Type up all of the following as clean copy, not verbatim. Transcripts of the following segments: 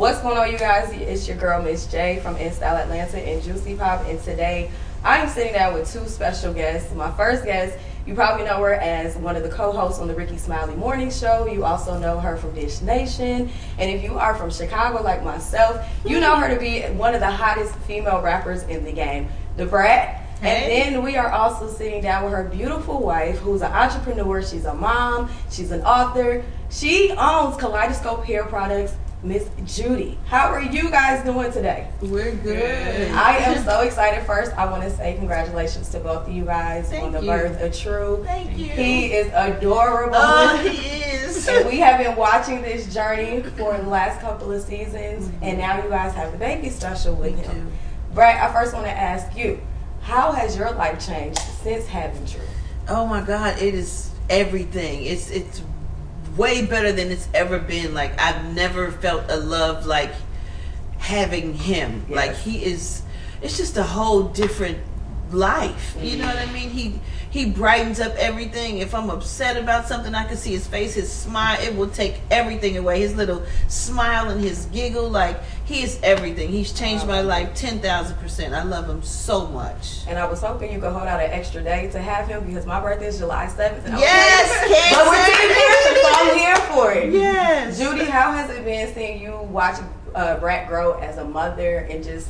What's going on, you guys? It's your girl Miss J from InStyle Atlanta and Juicy Pop, and today I'm sitting down with two special guests. My first guest, you probably know her as one of the co-hosts on the Ricky Smiley Morning Show. You also know her from Dish Nation. And if you are from Chicago like myself, you know her to be one of the hottest female rappers in the game, Da Brat. Hey. And then we are also sitting down with her beautiful wife, who's an entrepreneur. She's a mom. She's an author. She owns Kaleidoscope hair products, Miss Judy. How are you guys doing today? We're good. I am so excited. First, I want to say congratulations to both of you guys on the birth of True. Thank you. He is adorable. Oh, he is. And we have been watching this journey for the last couple of seasons, and now you guys have the baby special with him. Brat, I first want to ask you, how has your life changed since having True? Oh my God, it is everything. It's way better than it's ever been. Like, I've never felt a love like having him. Yes. Like, he is, it's just a whole different life. Mm-hmm. You know what I mean? He brightens up everything. If I'm upset about something, I can see his face, his smile. It will take everything away. His little smile and his giggle, like, he is everything. He's changed my life 10,000%. I love him so much. And I was hoping you could hold out an extra day to have him, because my birthday is July 7th. And yes! But we're here, so I'm here for it. Yes. Judy, how has it been seeing you watch Brat grow as a mother and just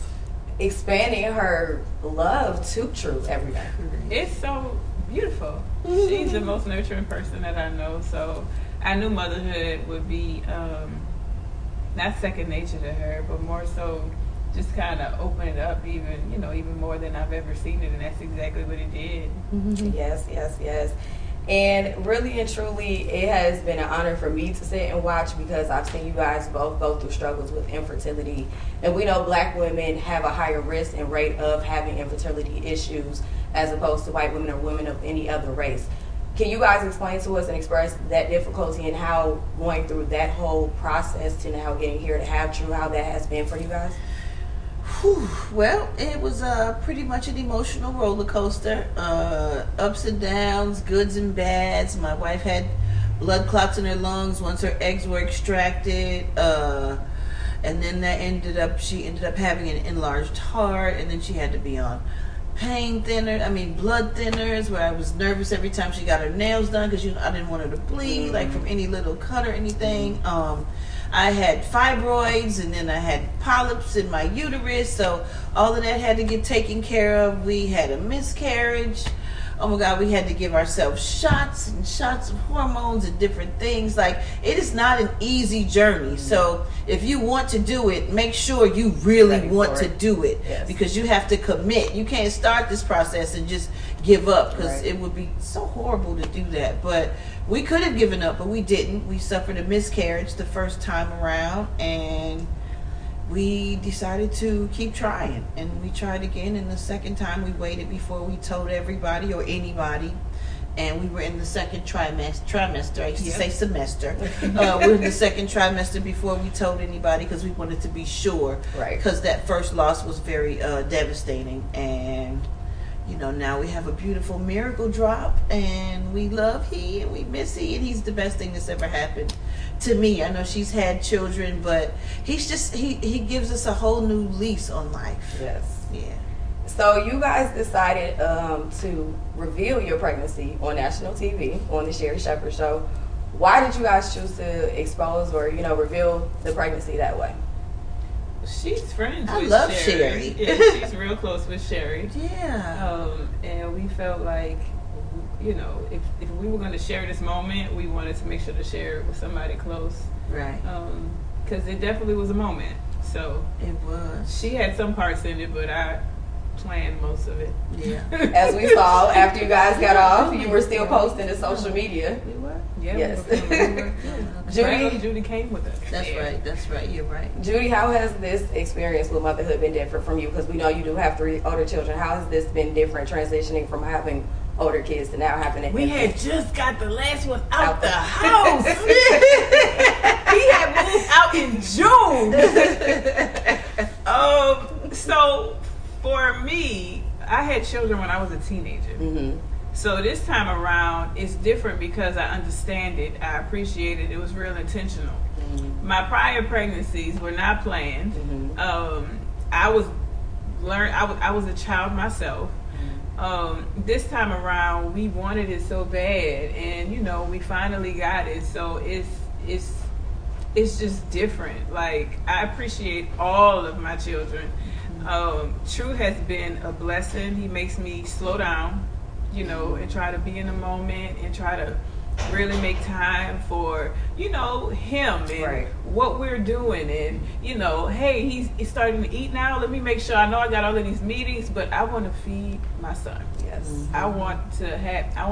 expanding her love to True every day? It's so beautiful. She's the most nurturing person that I know, so I knew motherhood would be not second nature to her, but more so just kind of open it up even, you know, even more than I've ever seen it, and that's exactly what it did. Mm-hmm. Yes. And really and truly, it has been an honor for me to sit and watch, because I've seen you guys both go through struggles with infertility. And we know black women have a higher risk and rate of having infertility issues as opposed to white women or women of any other race. Can you guys explain to us and express that difficulty and how going through that whole process to now getting here to have True, how that has been for you guys? Whew. Well, it was pretty much an emotional roller coaster. Ups and downs, goods and bads. My wife had blood clots in her lungs once her eggs were extracted. And then that she ended up having an enlarged heart, and then she had to be on blood thinners, where I was nervous every time she got her nails done, because I didn't want her to bleed, like, from any little cut or anything. I had fibroids, and then I had polyps in my uterus, so all of that had to get taken care of. We had a miscarriage. Oh my God, we had to give ourselves shots and shots of hormones and different things. Like, it is not an easy journey. So if you want to do it, make sure you really want to do it. Yes. Because you have to commit. You can't start this process and just give up, because it would be so horrible to do that. But we could have given up, but we didn't. We suffered a miscarriage the first time around, and we decided to keep trying, and we tried again, and the second time we waited before we told everybody or anybody, and we were in the second trimester. I used to say semester. We're in the second trimester before we told anybody, because we wanted to be sure, because that first loss was very devastating. And you know, now we have a beautiful miracle drop, and we love he and we miss he, and he's the best thing that's ever happened to me. I know she's had children, but he's just, he gives us a whole new lease on life. Yes. Yeah. So you guys decided to reveal your pregnancy on national TV, on the Sherry Shepherd Show. Why did you guys choose to expose or, you know, reveal the pregnancy that way? She's friends with Sherry. Yeah, she's real close with Sherry. Yeah. And we felt like, you know, if we were going to share this moment, we wanted to make sure to share it with somebody close. Right. Because it definitely was a moment. So it was. She had some parts in it, but I planned most of it. Yeah. As we saw, after you guys got off, you were still posting to social media. It was. Yeah, yes. Judy came with us. That's right. You're right. Judy, how has this experience with motherhood been different from you? Because we know you do have three older children. How has this been different, transitioning from having older kids to now having a... We had just got the last one out the house. He had moved out in June. So for me, I had children when I was a teenager. Mm-hmm. So this time around, it's different because I understand it. I appreciate it. It was real intentional. Mm-hmm. My prior pregnancies were not planned. Mm-hmm. I was a child myself. Mm-hmm. This time around, we wanted it so bad, and you know, we finally got it. So it's just different. Like, I appreciate all of my children. Mm-hmm. True has been a blessing. He makes me slow down, you know, and try to be in the moment and try to really make time for, you know, him and right. what we're doing. And, you know, hey, he's starting to eat now. Let me make sure. I know I got all of these meetings, but I want to feed my son. Yes. Mm-hmm. I want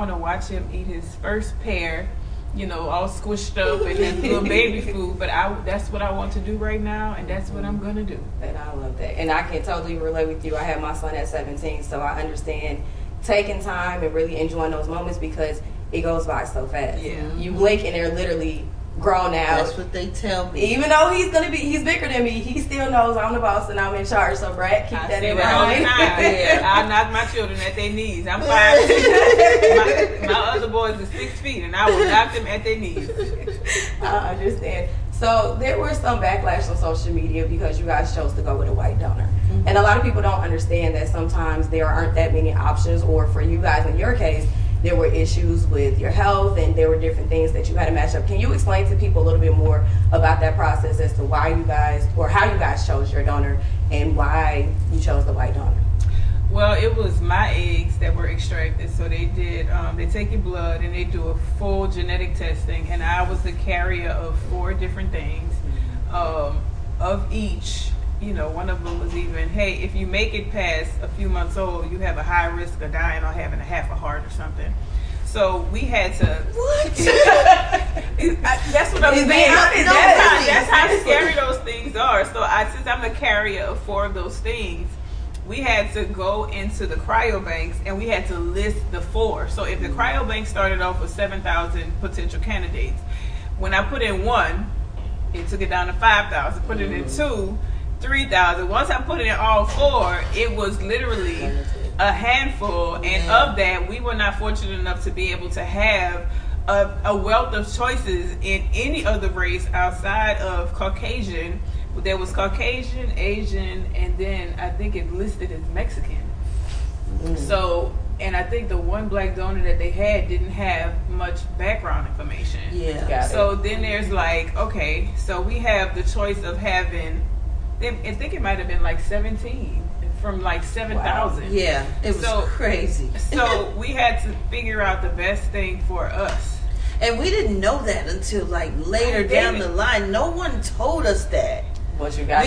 to watch him eat his first pear, you know, all squished up and his little baby food. But that's what I want to do right now, and that's what I'm going to do. And I love that. And I can totally relate with you. I had my son at 17, so I understand taking time and really enjoying those moments, because it goes by so fast. Yeah. You blink and they're literally grown out. That's what they tell me. Even though he's bigger than me, he still knows I'm the boss and I'm in charge. So Brat, keep that in mind. All the time. Yeah. I knock my children at their knees. I'm 5'6". My other boys are 6 feet, and I will knock them at their knees. I understand. So there were some backlash on social media because you guys chose to go with a white donor. Mm-hmm. And a lot of people don't understand that sometimes there aren't that many options, or for you guys in your case, there were issues with your health and there were different things that you had to match up. Can you explain to people a little bit more about that process as to why you guys, or how you guys chose your donor and why you chose the white donor? Well, it was my eggs that were extracted. So they did, they take your blood and they do a full genetic testing. And I was the carrier of 4 different things, of each. You know, one of them was even, hey, if you make it past a few months old, you have a high risk of dying or having a half a heart or something. So we had to. What? That's what I'm saying. That's how scary those things are. So since I'm the carrier of 4 of those things, we had to go into the cryobanks and we had to list the 4. So if the cryobank started off with 7,000 potential candidates, when I put in 1, it took it down to 5,000. Put it in 2. 3,000. Once I put it in all 4, it was literally a handful, and of that, we were not fortunate enough to be able to have a wealth of choices in any other race outside of Caucasian. There was Caucasian, Asian, and then I think it listed as Mexican. So, and I think the one black donor that they had didn't have much background information. Yeah. So then there's like, okay, so we have the choice of having, I think it might have been like 17 from like 7,000. Wow. Yeah, it was so crazy. So we had to figure out the best thing for us. And we didn't know that until like later down the line. No one told us that. What you got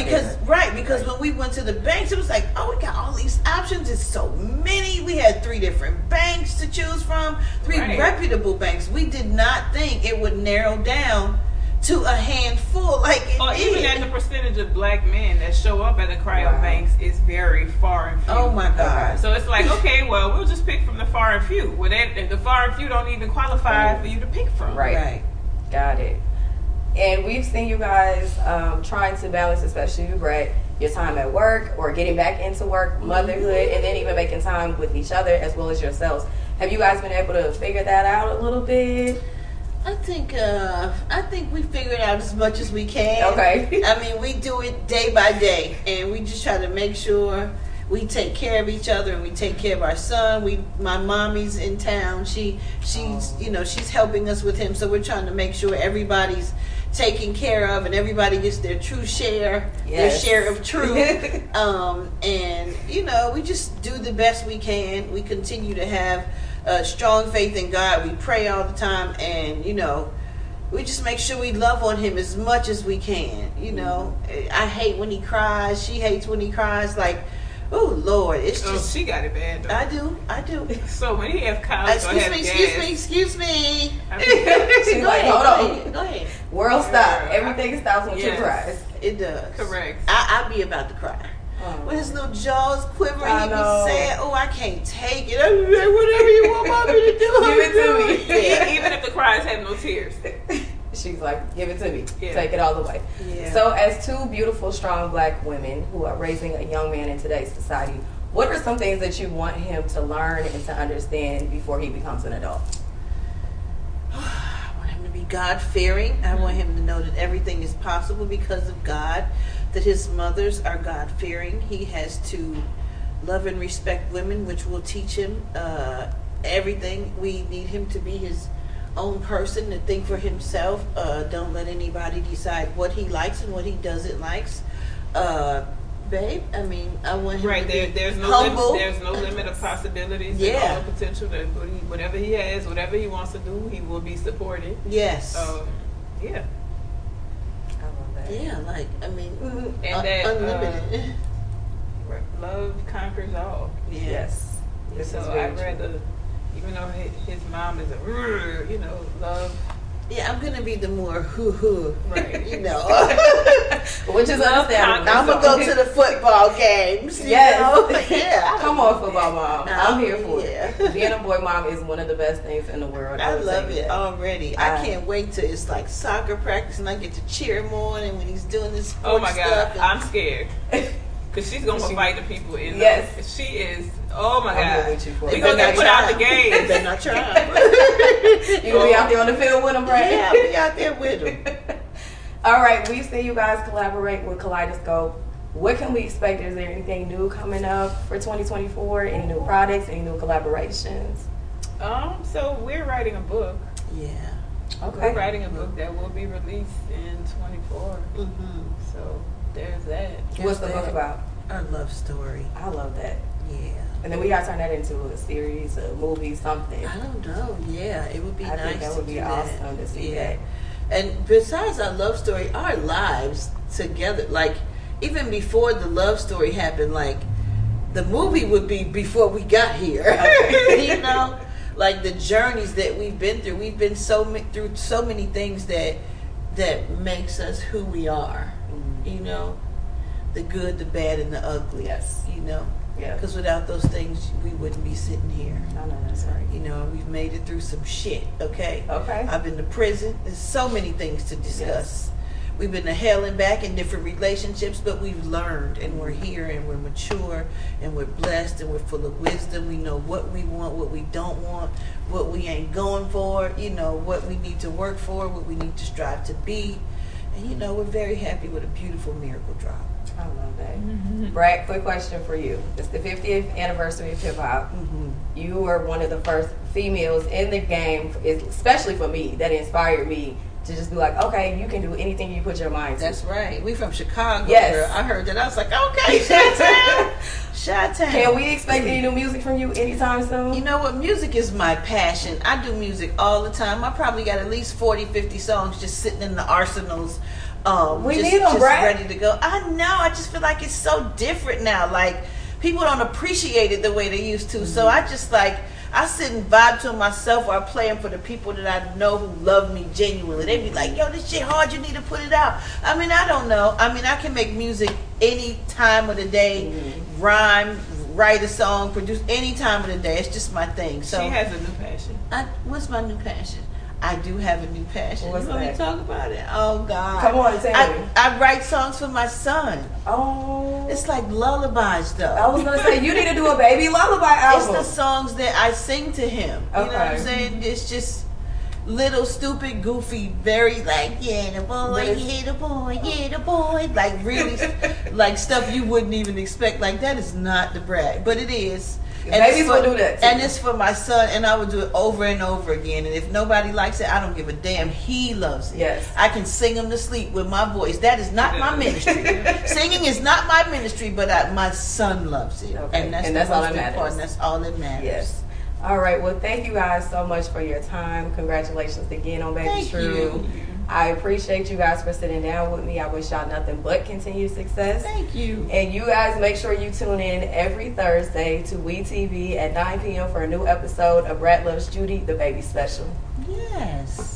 because when we went to the banks, it was like, oh, we got all these options. It's so many. We had 3 different banks to choose from, 3 reputable banks. We did not think it would narrow down to a handful, like it or even at the percentage of black men that show up at the cryobanks is very far and few. Oh my God! So it's like, okay, well, we'll just pick from the far and few. Well, the far and few don't even qualify for you to pick from. Right. Got it. And we've seen you guys trying to balance, especially you, Brat, your time at work or getting back into work, motherhood, and then even making time with each other as well as yourselves. Have you guys been able to figure that out a little bit? I think we figured out as much as we can. Okay. I mean, we do it day by day, and we just try to make sure we take care of each other and we take care of our son. My mommy's in town. She's you know, she's helping us with him, so we're trying to make sure everybody's taken care of and everybody gets their true share, their share of truth. And you know, we just do the best we can. We continue to have strong faith in God. We pray all the time, and you know, we just make sure we love on him as much as we can. You know, I hate when he cries. She hates when he cries. Like, oh Lord, it's just she got it bad. Though. I do. So when he have college, excuse me. Go ahead, hold on. Go ahead. World stop. Everything stops when she cries. It does. Correct. I'll be about to cry. With his little jaws quivering, he was saying, "Oh, I can't take it. I'm like, whatever you want, mommy, to do, give it to me." Yeah. Even if the cries have no tears, she's like, "Give it to me. Yeah. Take it all the way." Yeah. So, as 2 beautiful, strong black women who are raising a young man in today's society, what are some things that you want him to learn and to understand before he becomes an adult? I want him to be God-fearing. I want him to know that everything is possible because of God, that his mothers are God-fearing. He has to love and respect women, which will teach him everything. We need him to be his own person, to think for himself. Don't let anybody decide what he likes and what he doesn't likes. Babe, I mean, I want him to be humble. There's no limit of possibilities. Yeah. There's no potential. That whatever he has, whatever he wants to do, he will be supported. Yes. Yeah. I love that. Yeah, like, I mean, and that, unlimited. Love conquers all. Yeah. Yes. This is very true. I'd rather, even though his mom is a, love. Yeah, I'm going to be the more hoo-hoo, right. Which is understandable. I'm going to go to the football games. Yes. Yeah. Come on, football mom. I'm here for it. Being a boy mom is one of the best things in the world. I love it already. I can't wait till it's like soccer practice and I get to cheer him on and when he's doing this sports. Oh, my God. Stuff I'm scared. Because she's going to fight the people in the... Yes. She is... Oh, my God. We're going to put out the game. You better not try. You'll be out there on the field with them, Brad? Yeah, I'll be out there with them. All right. We've seen you guys collaborate with Kaleidoscope. What can we expect? Is there anything new coming up for 2024? Any new products? Any new collaborations? So we're writing a book. Yeah. Okay. We're writing a book that will be released in 2024. Mm-hmm. So... There's that. What's the book about? Our love story. I love that. Yeah. And then we gotta turn that into a series, a movie, something. I don't know. Yeah, it would be nice. I think that would be awesome to see that. And besides our love story, our lives together, like even before the love story happened, like the movie would be before we got here. Like the journeys that we've been through. We've been through so many things that makes us who we are. The good, the bad, and the ugly. Yes. Because without those things, we wouldn't be sitting here. I know that's right. We've made it through some shit. Okay. I've been to prison. There's so many things to discuss. Yes. We've been to hell and back in different relationships, but we've learned, and we're here, and we're mature, and we're blessed, and we're full of wisdom. We know what we want, what we don't want, what we ain't going for. What we need to work for, what we need to strive to be. And we're very happy with a beautiful miracle drop. I love that. Mm-hmm. Brat, quick question for you. It's the 50th anniversary of hip hop. Mm-hmm. You were one of the first females in the game, especially for me, that inspired me to just be like, okay, you can do anything you put your mind to. That's right. We from Chicago. Yes. Girl. I heard that. I was like, okay, Chi-town. Can we expect any new music from you anytime soon? You know what? Music is my passion. I do music all the time. I probably got at least 40, 50 songs just sitting in the arsenals. We need them, Brad. Ready to go. I know. I just feel like it's so different now. Like, people don't appreciate it the way they used to. Mm-hmm. So I just I sit and vibe to myself, or I play them for the people that I know who love me genuinely. They be like, yo, this shit hard, you need to put it out. I mean, I don't know. I mean, I can make music any time of the day, rhyme, write a song, produce any time of the day. It's just my thing. So she has a new passion. What's my new passion? I do have a new passion. What's you want me to talk about it? Oh, God. Come on, tell me. I write songs for my son. Oh. It's like lullabies, though. I was going to say, you need to do a baby lullaby album. It's the songs that I sing to him. Okay. You know what I'm saying? It's just little, stupid, goofy, very like, yeah, the boy. Like, really, like stuff you wouldn't even expect. Like, that is not the Brat, but it is. And babies will do that too. And it's for my son, and I will do it over and over again. And if nobody likes it, I don't give a damn. He loves it. Yes. I can sing him to sleep with my voice. That is not my ministry. Singing is not my ministry, but my son loves it. Okay. And that's all that matters. That's all that matters. Yes. All right. Well, thank you guys so much for your time. Congratulations again on Baby True. I appreciate you guys for sitting down with me. I wish y'all nothing but continued success. Thank you. And you guys make sure you tune in every Thursday to WE TV at 9 p.m. for a new episode of Brat Loves Judy, the baby special. Yes.